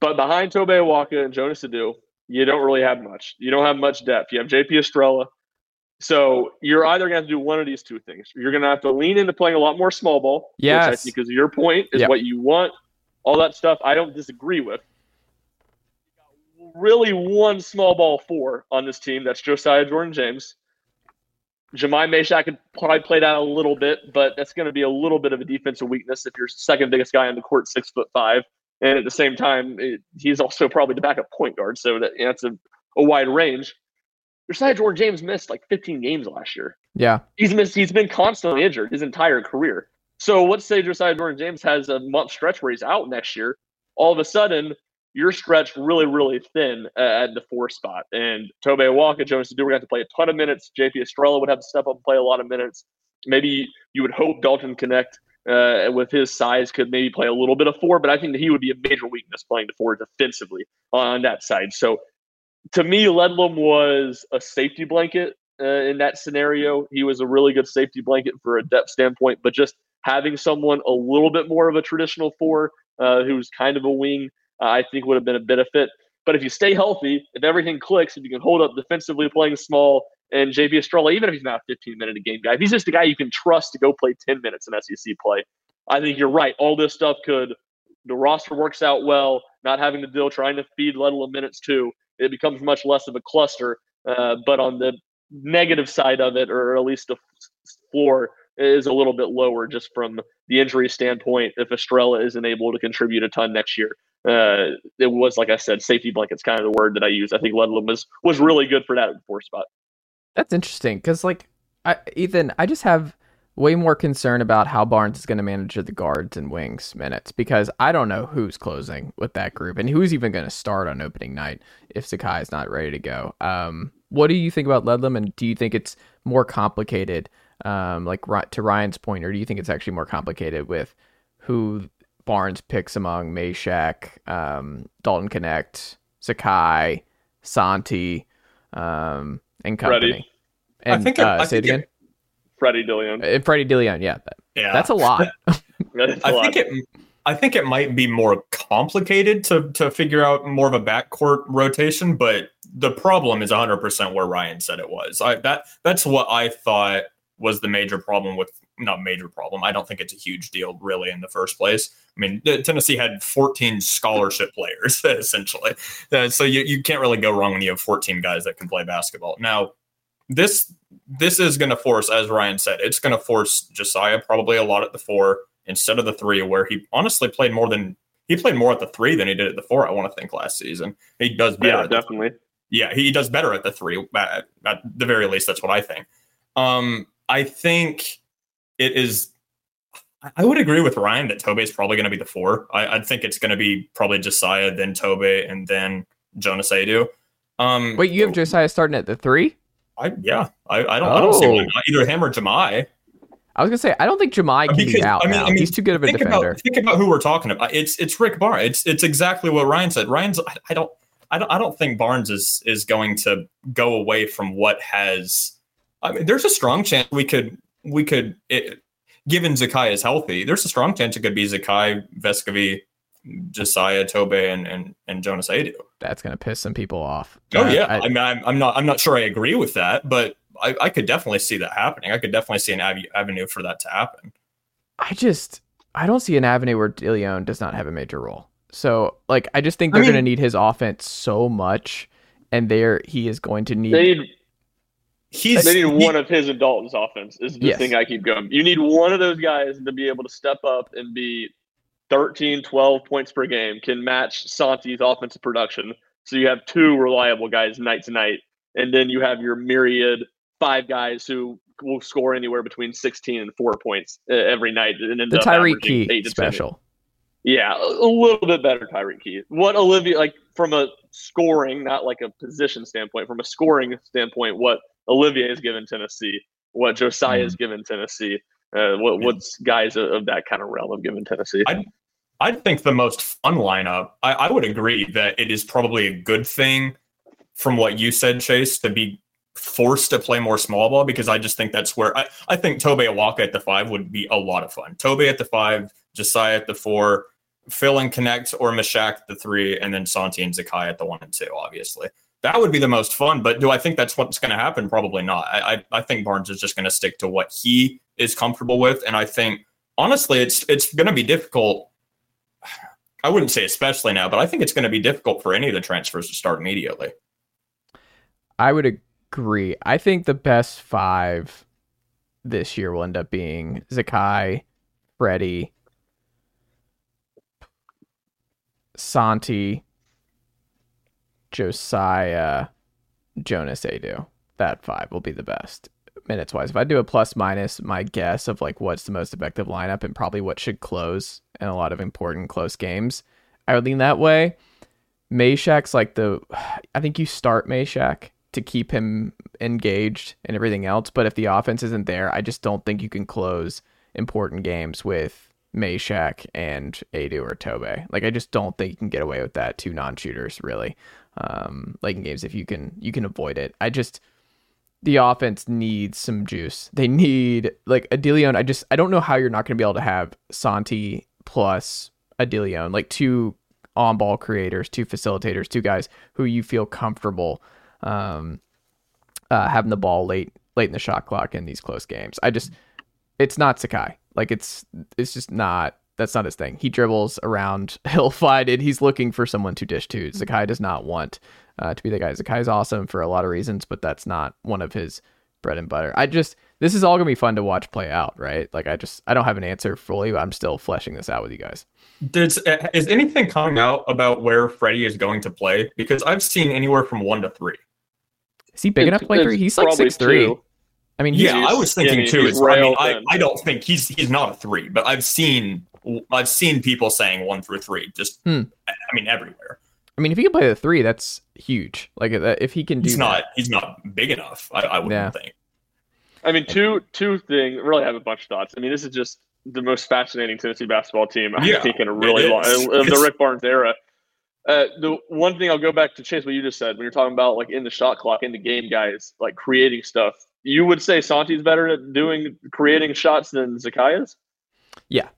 But behind Tobey Walker and Jonas Adu, you don't really have much. You don't have much depth. You have J P Estrella. So you're either going to have to do one of these two things. You're going to have to lean into playing a lot more small ball, yes, which I think is your point, is yep. what you want. All that stuff I don't disagree with. You got really one small ball four on this team. That's Josiah Jordan James. Jemai Meshack could probably play that a little bit, but that's going to be a little bit of a defensive weakness if you're second biggest guy on the court, six foot five, and at the same time, it, he's also probably the backup point guard, so that, that's a, a wide range. Josiah Jordan James missed like fifteen games last year. Yeah, he's missed. He's been constantly injured his entire career. So let's say Josiah Jordan James has a month stretch where he's out next year. All of a sudden, you're stretched really, really thin at the four spot. And Tobey Walker, Jonas Adu, we're going to have to play a ton of minutes. J P Estrella would have to step up and play a lot of minutes. Maybe you would hope Dalton Connect uh, with his size could maybe play a little bit of four, but I think that he would be a major weakness playing the four defensively on that side. So to me, Ledlum was a safety blanket uh, in that scenario. He was a really good safety blanket for a depth standpoint, but just having someone a little bit more of a traditional four uh, who's kind of a wing, Uh, I think would have been a benefit. But if you stay healthy, if everything clicks, if you can hold up defensively playing small, and J P Estrella, even if he's not a fifteen-minute a game guy, if he's just a guy you can trust to go play ten minutes in S E C play, I think you're right. All this stuff could – the roster works out well, not having to deal, trying to feed Ledlum minutes too. It becomes much less of a cluster. Uh, but on the negative side of it, or at least the floor – is a little bit lower just from the injury standpoint. If Estrella isn't able to contribute a ton next year, uh, it was, like I said, safety blanket's kind of the word that I use. I think Ledlum was, was really good for that four spot. That's interesting. Cause like I, Ethan, I just have way more concern about how Barnes is going to manage the guards and wings minutes, because I don't know who's closing with that group and who's even going to start on opening night if Sakai is not ready to go. Um, what do you think about Ledlum, and do you think it's more complicated Um, like to Ryan's point, or do you think it's actually more complicated with who Barnes picks among Meshack, um, Dalton Connect, Sakai, Santi, um, and company. Freddie. And, I think uh, I, I say think it again. It, Freddie DeLeon. Uh, Freddie DeLeon, yeah. yeah. That's a lot. That's a I lot. think it. I think it might be more complicated to to figure out more of a backcourt rotation, but the problem is one hundred percent where Ryan said it was. I that that's what I thought was the major problem with not major problem. I don't think it's a huge deal really in the first place. I mean, Tennessee had fourteen scholarship players essentially, uh, so you you can't really go wrong when you have fourteen guys that can play basketball. Now, this this is going to force, as Ryan said, it's going to force Josiah probably a lot at the four instead of the three, where he honestly played more than he played more at the three than he did at the four. I want to think last season he does better. Yeah, definitely. Yeah, he does better at the three. At, at the very least, that's what I think. Um, I think it is. I would agree with Ryan that Tobey is probably going to be the four. I, I think it's going to be probably Josiah, then Tobey, and then Jonas Adu. Um, Wait, you have Josiah starting at the three? I yeah. I, I don't. Oh. I don't see why not. Either him or Jemai. I was gonna say I don't think Jemai can because, be out. I mean, now. I mean, he's too good of a think defender. About, think about who we're talking about. It's it's Rick Barnes. It's it's exactly what Ryan said. Ryan's. I, I don't. I don't. I don't think Barnes is is going to go away from what has. I mean, there's a strong chance we could we could it, given Zakai is healthy. There's a strong chance it could be Zakai, Vescovy, Josiah, Tobey, and and and Jonas Adu. That's gonna piss some people off. Oh uh, yeah. I, I mean, I'm, I'm not. I'm not sure I agree with that, but. I, I could definitely see that happening. I could definitely see an av- avenue for that to happen. I just, I don't see an avenue where DeLeon does not have a major role. So, like, I just think they're I mean, going to need his offense so much, and there he is going to need. They need, he's, they need he, one of his and Dalton's offense. Is the yes. thing I keep going. You need one of those guys to be able to step up and be thirteen, twelve points per game, can match Santi's offensive production. So you have two reliable guys night to night, and then you have your myriad. Five guys who will score anywhere between sixteen and four points every night, and end the Tyreek Key special. Yeah, a little bit better Tyreek Key. What Olivia like from a scoring, not like a position standpoint, from a scoring standpoint, what Olivier has given Tennessee, what Josiah has mm-hmm. given Tennessee, uh, what yeah. what's guys of, of that kind of realm have given Tennessee. I I think the most fun lineup. I, I would agree that it is probably a good thing, from what you said, Chase, to be. Forced to play more small ball because I just think that's where I, I think Tobey Awaka at the five would be a lot of fun. Tobey at the five, Josiah at the four, Phil and Connect or Meshack at the three, and then Santi and Zakai at the one and two, obviously. That would be the most fun, but do I think that's what's going to happen? Probably not. I, I, I think Barnes is just going to stick to what he is comfortable with, and I think, honestly, it's it's going to be difficult. I wouldn't say especially now, but I think it's going to be difficult for any of the transfers to start immediately. I would agree. Agree. I think the best five this year will end up being Zakai, Freddie, Santi, Josiah, Jonas Adu. That five will be the best minutes wise. If I do a plus minus, my guess of like what's the most effective lineup and probably what should close in a lot of important close games, I would lean that way. Meshack's like the. I think you start Meshack. To keep him engaged and everything else. But if the offense isn't there, I just don't think you can close important games with Meshack and Adu or Tobey. Like, I just don't think you can get away with that. Two non-shooters really um, like in games. If you can, you can avoid it. I just, the offense needs some juice. They need like a DeLeon. I just, I don't know how you're not going to be able to have Santi plus a DeLeon, like two on ball creators, two facilitators, two guys who you feel comfortable Um, uh, having the ball late, late in the shot clock in these close games. I just, it's not Sakai. Like it's, it's just not. That's not his thing. He dribbles around. He'll find it. He's looking for someone to dish to. Sakai does not want uh, to be the guy. Sakai's awesome for a lot of reasons, but that's not one of his bread and butter. I just, this is all gonna be fun to watch play out, right? Like I just, I don't have an answer fully, but I'm still fleshing this out with you guys. Does, is anything coming out about where Freddie is going to play? Because I've seen anywhere from one to three. Is he big enough to play three? He's like six three. I mean, yeah, I was thinking two. I mean, I, I don't think he's he's not a three, but I've seen I've seen people saying one through three. Just hmm. I mean, everywhere. I mean, if he can play the three, that's huge. Like if he can do, he's not that. he's not big enough. I, I wouldn't yeah. think. I mean, two two things. Really have a bunch of thoughts. I mean, this is just the most fascinating Tennessee basketball team, I yeah, think, in a really long of the Rick Barnes era. Uh, the one thing I'll go back to, Chase, what you just said, when you're talking about like in the shot clock, in the game guys, like creating stuff, you would say Santi's better at doing creating shots than Zakia's? Yeah.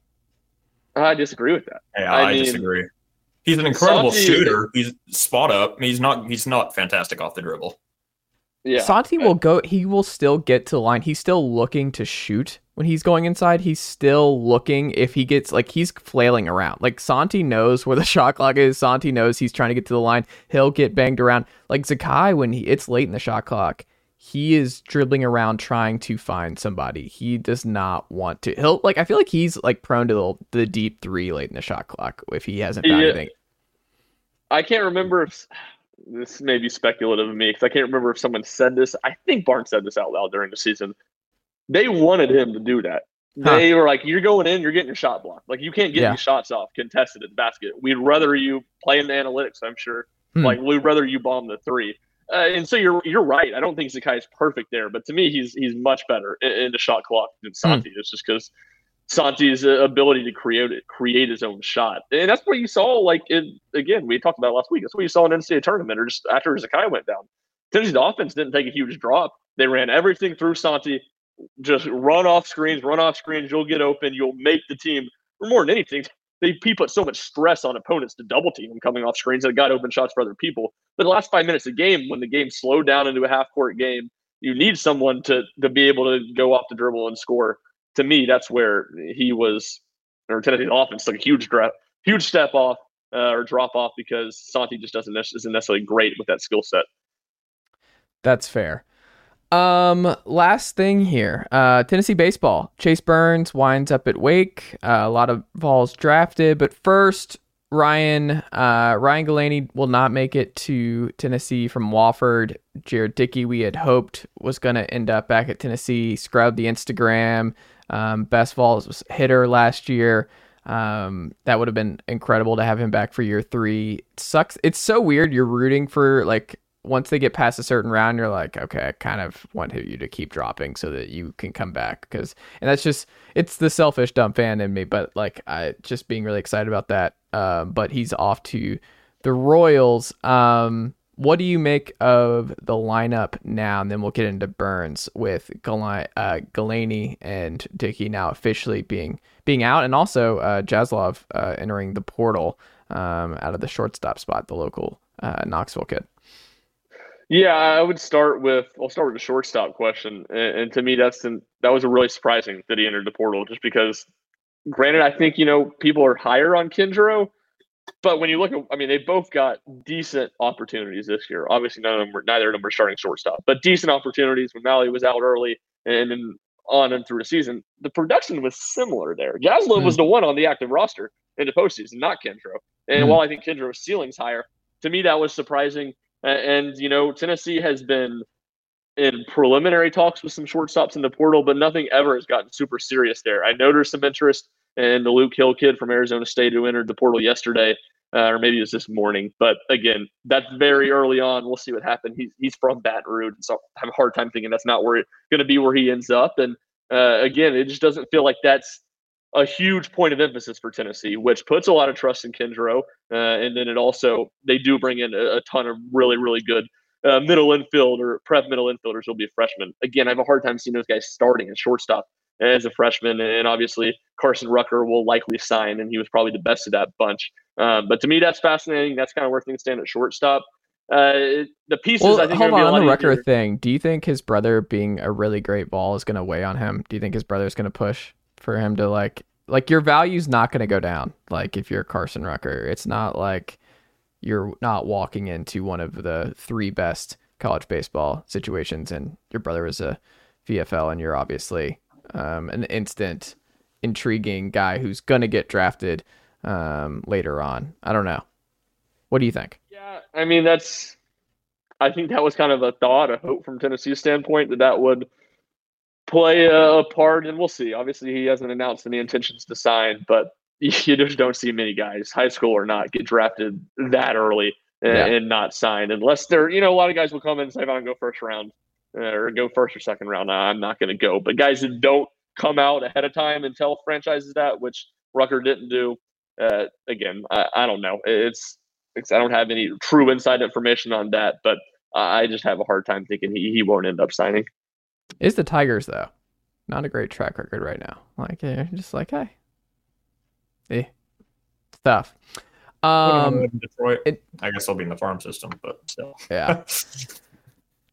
I disagree with that. Yeah, I, I mean, disagree. He's an incredible Santi, shooter. He's spot up. He's not he's not fantastic off the dribble. Yeah. Santi will go he will still get to the line. He's still looking to shoot when he's going inside. He's still looking if he gets like he's flailing around. Like Santi knows where the shot clock is. Santi knows he's trying to get to the line. He'll get banged around. Like Zakai, when he it's late in the shot clock, he is dribbling around trying to find somebody. He does not want to. He'll like I feel like he's like prone to the, the deep three late in the shot clock if he hasn't found yeah. anything. I can't remember if this may be speculative of me because I can't remember if someone said this. I think Barnes said this out loud during the season. They wanted him to do that. They huh. were like, "You're going in. You're getting your shot blocked. Like you can't get yeah. any shots off contested at the basket. We'd rather you play in the analytics. I'm sure. Hmm. Like we'd rather you bomb the three." Uh, and so you're you're right. I don't think Zakai is perfect there, but to me, he's he's much better in, in the shot clock than Santi. Mm. It's just because Santi's ability to create it, create his own shot, and that's what you saw. Like in, again, we talked about it last week. That's what you saw in N C double A tournament, or just after Zakai went down. Tennessee's offense didn't take a huge drop. They ran everything through Santi. Just run off screens, run off screens. You'll get open. You'll make the team. More than anything, they he put so much stress on opponents to double team them coming off screens that got open shots for other people. But the last five minutes of the game, when the game slowed down into a half court game, you need someone to to be able to go off the dribble and score. To me, that's where he was, or Tennessee's offense took a huge drop, huge step off uh, or drop off because Santi just doesn't isn't necessarily great with that skill set. That's fair. Um, last thing here, uh, Tennessee baseball. Chase Burns winds up at Wake. Uh, a lot of balls drafted, but first, Ryan, uh, Ryan Galaney will not make it to Tennessee from Wofford. Jared Dickey, we had hoped was going to end up back at Tennessee. Scrubbed the Instagram, um, best balls hitter last year. Um, that would have been incredible to have him back for year three. It sucks. It's so weird. You're rooting for like. Once they get past a certain round, you're like, okay, I kind of want you to keep dropping so that you can come back. Cause, and that's just, it's the selfish dumb fan in me, but like I just being really excited about that. Um, but he's off to the Royals. Um, what do you make of the lineup now? And then we'll get into Burns with Gal- uh, Galaney and Dickey now officially being, being out. And also uh, Jaslov uh, entering the portal um, out of the shortstop spot, the local uh, Knoxville kid. Yeah, I would start with I'll start with the shortstop question, and, and to me, that's an, that was a really surprising that he entered the portal. Just because, granted, I think you know people are higher on Kinjiro, but when you look at, I mean, they both got decent opportunities this year. Obviously, none of them were, neither of them were starting shortstop, but decent opportunities when Malley was out early, and then on and through the season, the production was similar there. Jaslin mm. was the one on the active roster in the postseason, not Kinjiro. And mm. while I think Kinjiro's ceiling's higher, to me that was surprising. And, you know, Tennessee has been in preliminary talks with some shortstops in the portal, but nothing ever has gotten super serious there. I know there's some interest in the Luke Hill kid from Arizona State who entered the portal yesterday, uh, or maybe it was this morning. But, again, that's very early on. We'll see what happens. He's, he's from Baton Rouge, and so I have a hard time thinking that's not where it's going to be where he ends up. And, uh, again, it just doesn't feel like that's a huge point of emphasis for Tennessee, which puts a lot of trust in Kinjiro. Uh, and then it also, they do bring in a, a ton of really, really good uh, middle infielder, prep middle infielders who'll be a freshman. Again, I have a hard time seeing those guys starting at shortstop as a freshman. And obviously Carson Rucker will likely sign, and he was probably the best of that bunch. Um, but to me, that's fascinating. That's kind of where things stand at shortstop. Uh, the pieces, well, I think, hold on, be a on lot the Rucker easier. Thing. Do you think his brother being a really great ball is going to weigh on him? Do you think his brother is going to push for him to like, like your value's not going to go down. Like if you're Carson Rucker, it's not like you're not walking into one of the three best college baseball situations. And your brother was a V F L and you're obviously um, an instant intriguing guy who's going to get drafted um, later on. I don't know. What do you think? Yeah. I mean, that's, I think that was kind of a thought, a hope from Tennessee's standpoint that that would play a part, and we'll see. Obviously, he hasn't announced any intentions to sign, but you just don't see many guys, high school or not, get drafted that early and, yeah. and not sign unless they're, you know, a lot of guys will come in and say, I want to go first round or go first or second round. Nah, I'm not going to go. But guys that don't come out ahead of time and tell franchises that, which Rucker didn't do. Uh, again, I, I don't know. It's, it's I don't have any true inside information on that, but I just have a hard time thinking he, he won't end up signing. Is the Tigers, though, not a great track record right now. Like, yeah, just like, hey, eh, stuff. Um, Detroit. It, I guess I'll be in the farm system, but still. Yeah.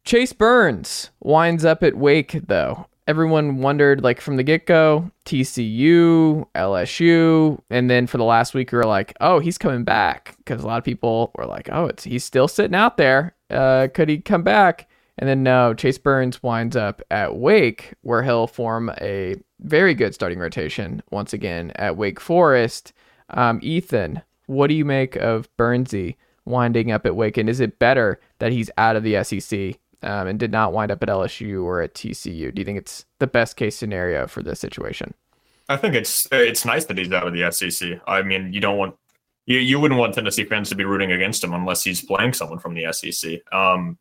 Chase Burns winds up at Wake, though. Everyone wondered, like, from the get-go, T C U, L S U, and then for the last week, we were like, oh, he's coming back, because a lot of people were like, oh, it's he's still sitting out there. Uh, could he come back? And then, no, Chase Burns winds up at Wake, where he'll form a very good starting rotation once again at Wake Forest. Um, Ethan, what do you make of Burnsy winding up at Wake, and is it better that he's out of the S E C? Um, and did not wind up at L S U or at T C U? Do you think it's the best case scenario for this situation? I think it's it's nice that he's out of the S E C. I mean, you don't want you, you wouldn't want Tennessee fans to be rooting against him unless he's playing someone from the S E C. Um,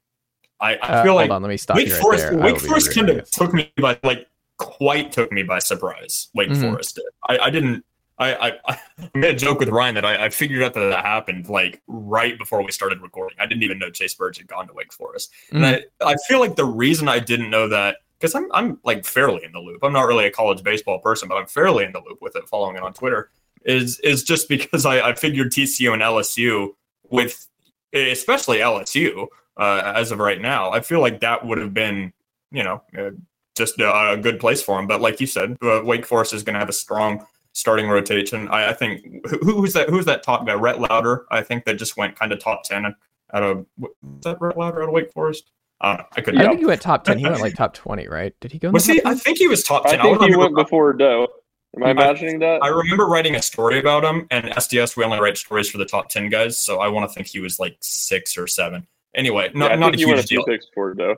I, I feel uh, like hold on, let me stop Wake you right Forest, there. Wake Forest kind of took me by like quite took me by surprise. Wake mm-hmm. Forest did. I, I didn't. I, I, I made a joke with Ryan that I, I figured out that that happened like right before we started recording. I didn't even know Chase Burns had gone to Wake Forest. Mm-hmm. And I, I feel like the reason I didn't know that, because I'm I'm like fairly in the loop. I'm not really a college baseball person, but I'm fairly in the loop with it, following it on Twitter, is is just because I, I figured T C U and L S U, with especially L S U uh, as of right now, I feel like that would have been, you know, uh, just a, a good place for him. But like you said, uh, Wake Forest is going to have a strong starting rotation. I, I think who, who's that? Who's that top guy? Rhett Louder. I think that just went kind of top ten out of was that Rhett Louder out of Wake Forest. Uh, I couldn't. I know. think he went top ten. He went like top twenty, right? Did he go? In was he? I think he was top ten. I think I he went before Doe. Am I imagining I, that? I remember writing a story about him, and S D S we only write stories for the top ten guys, so I want to think he was like six or seven. Anyway, not yeah, not a huge deal. Picks for Doe.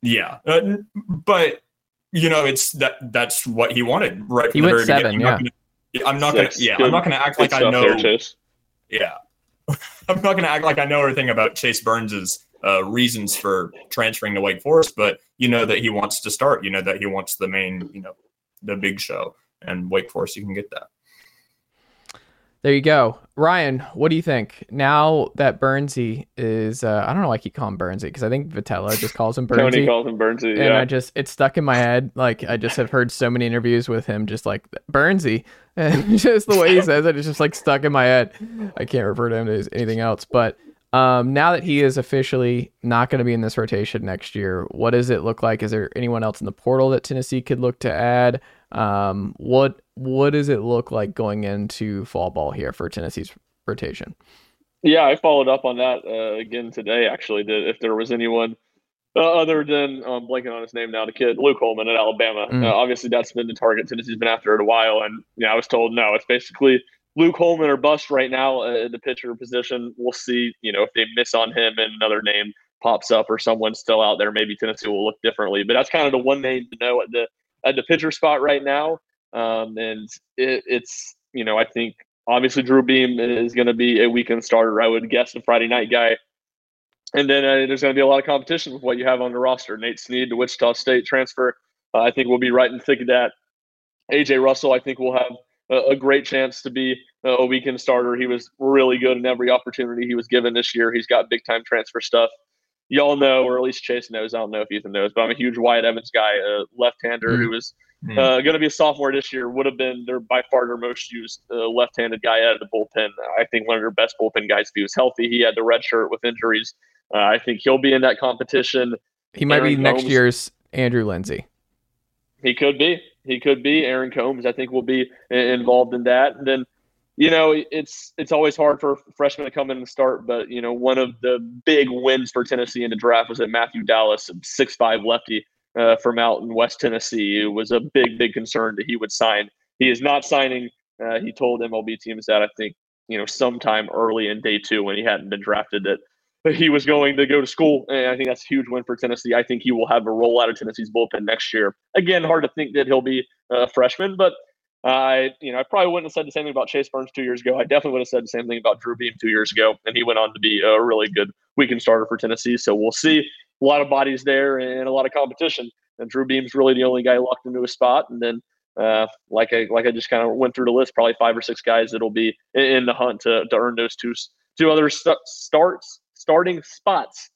Yeah, uh, but you know, it's that that's what he wanted right from he the went very seven, beginning. Yeah. I'm not Six. gonna. Yeah, good, I'm not gonna act like I know. There, yeah, I'm not gonna act like I know everything about Chase Burns's uh, reasons for transferring to Wake Forest. But you know that he wants to start. You know that he wants the main. You know, the big show, and Wake Forest, you can get that. There you go, Ryan. What do you think now that Burnsy is? Uh, I don't know why I keep calling him Burnsy because I think Vitello just calls him Burnsy. Tony calls him Burnsy, and yeah. I just it's stuck in my head. Like I just have heard so many interviews with him, just like Burnsy, and just the way he says it, it's just like stuck in my head. I can't refer to him as anything else. But um, now that he is officially not going to be in this rotation next year, what does it look like? Is there anyone else in the portal that Tennessee could look to add? Um, what what does it look like going into fall ball here for Tennessee's rotation? Yeah, I followed up on that uh, again today. Actually, did if there was anyone uh, other than um, blanking on his name now, the kid Luke Holman at Alabama. Mm. Uh, obviously, that's been the target Tennessee's been after it a while, and yeah, you know, I was told no. It's basically Luke Holman or bust right now uh, at the pitcher position. We'll see. You know, if they miss on him and another name pops up or someone's still out there, maybe Tennessee will look differently. But that's kind of the one name to know at the. at the pitcher spot right now. Um, and it, it's, you know, I think obviously Drew Beam is going to be a weekend starter. I would guess the Friday night guy. And then uh, there's going to be a lot of competition with what you have on the roster. Nate Snead, the Wichita State transfer, uh, I think will be right in the thick of that. A J Russell, I think will have a, a great chance to be a, a weekend starter. He was really good in every opportunity he was given this year. He's got big time transfer stuff. Y'all know, or at least Chase knows. I don't know if Ethan knows, but I'm a huge Wyatt Evans guy, a left-hander mm. who was mm. uh, going to be a sophomore this year. Would have been their by far their most used uh, left-handed guy out of the bullpen. I think one of their best bullpen guys. If he was healthy, he had the red shirt with injuries. Uh, I think he'll be in that competition. He might Aaron be next Combs, year's Andrew Lindsay. He could be. He could be. Aaron Combs, I think, will be involved in that. And then, you know, it's it's always hard for freshmen to come in and start, but, you know, one of the big wins for Tennessee in the draft was that Matthew Dallas, six five lefty uh, from out in West Tennessee. It was a big, big concern that he would sign. He is not signing. Uh, he told M L B teams that, I think, you know, sometime early in day two when he hadn't been drafted that he was going to go to school. And I think that's a huge win for Tennessee. I think he will have a roll out of Tennessee's bullpen next year. Again, hard to think that he'll be a freshman, but I, uh, you know, I probably wouldn't have said the same thing about Chase Burns two years ago. I definitely would have said the same thing about Drew Beam two years ago, and he went on to be a really good weekend starter for Tennessee. So we'll see a lot of bodies there and a lot of competition. And Drew Beam's really the only guy locked into a spot. And then Uh, like I like I just kind of went through the list, probably five or six guys that'll be in, in the hunt to, to earn those two two other st- starts starting spots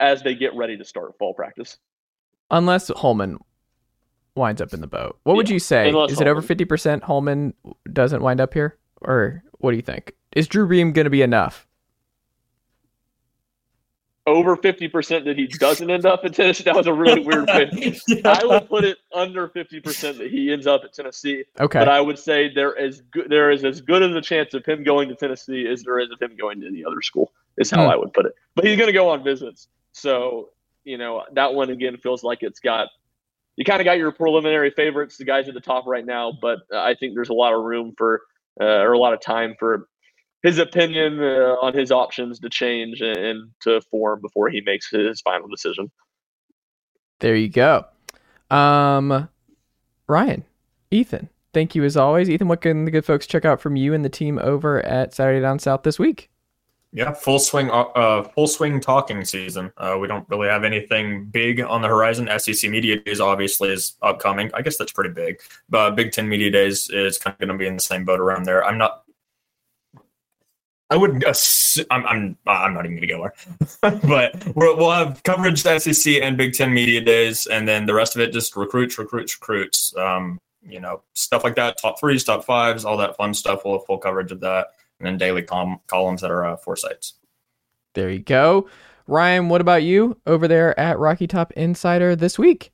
as they get ready to start fall practice. Unless Holman winds up in the boat, what yeah. would you say? Unless is Holman. It over fifty percent? Holman doesn't wind up here, or what do you think? Is Drew Beam going to be enough? Over fifty percent that he doesn't end up at Tennessee. That was a really weird thing. yeah. I would put it under fifty percent that he ends up at Tennessee. Okay. But I would say there is good, there is as good as a chance of him going to Tennessee as there is of him going to any other school, is how mm. I would put it. But he's going to go on visits. So, you know, that one, again, feels like it's got – you kind of got your preliminary favorites, the guys at the top right now, but I think there's a lot of room for uh, – or a lot of time for – his opinion uh, on his options to change and, and to form before he makes his final decision. There you go. Um, Ryan, Ethan, thank you as always. Ethan, what can the good folks check out from you and the team over at Saturday Down South this week? Yeah, full swing, uh, full swing talking season. Uh, we don't really have anything big on the horizon. S E C Media Days obviously is upcoming. I guess that's pretty big. But Big Ten Media Days is kind of going to be in the same boat around there. I'm not. I would. Assume, I'm. I'm. I'm not even gonna go there. But we're, we'll have coverage S E C and Big Ten Media Days, and then the rest of it just recruits, recruits, recruits. Um, you know, stuff like that. Top threes, top fives, all that fun stuff. We'll have full coverage of that, and then daily com- columns that are uh, four sites. There you go, Ryan. What about you over there at Rocky Top Insider this week?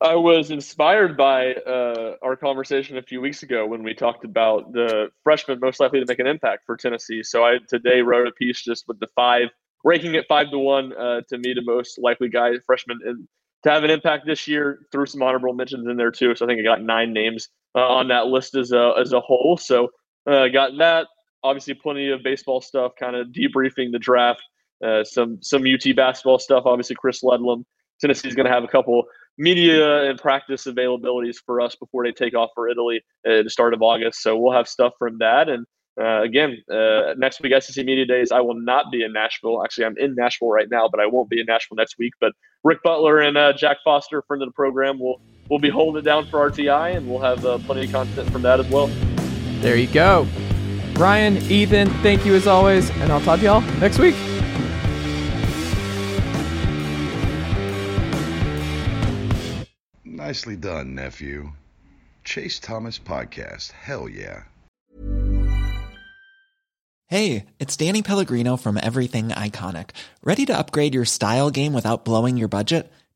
I was inspired by uh, our conversation a few weeks ago when we talked about the freshmen most likely to make an impact for Tennessee. So I today wrote a piece just with the five, ranking it five to one uh, to me the most likely guy, freshman, in, to have an impact this year. Threw some honorable mentions in there too. So I think I got nine names uh, on that list as a as a whole. So I uh, got that. Obviously, plenty of baseball stuff, kind of debriefing the draft. Uh, some some U T basketball stuff. Obviously, Chris Ledlum. Tennessee's going to have a couple media and practice availabilities for us before they take off for Italy at the start of August. So we'll have stuff from that. And uh, again, uh, next week, S E C Media Days, I will not be in Nashville. Actually, I'm in Nashville right now, but I won't be in Nashville next week. But Rick Butler and uh, Jack Foster, friend of the program, will will be holding it down for R T I, and we'll have uh, plenty of content from that as well. There you go. Ryan, Ethan, thank you as always, and I'll talk to y'all next week. Nicely done, nephew. Chase Thomas Podcast. Hell yeah. Hey, it's Danny Pellegrino from Everything Iconic. Ready to upgrade your style game without blowing your budget?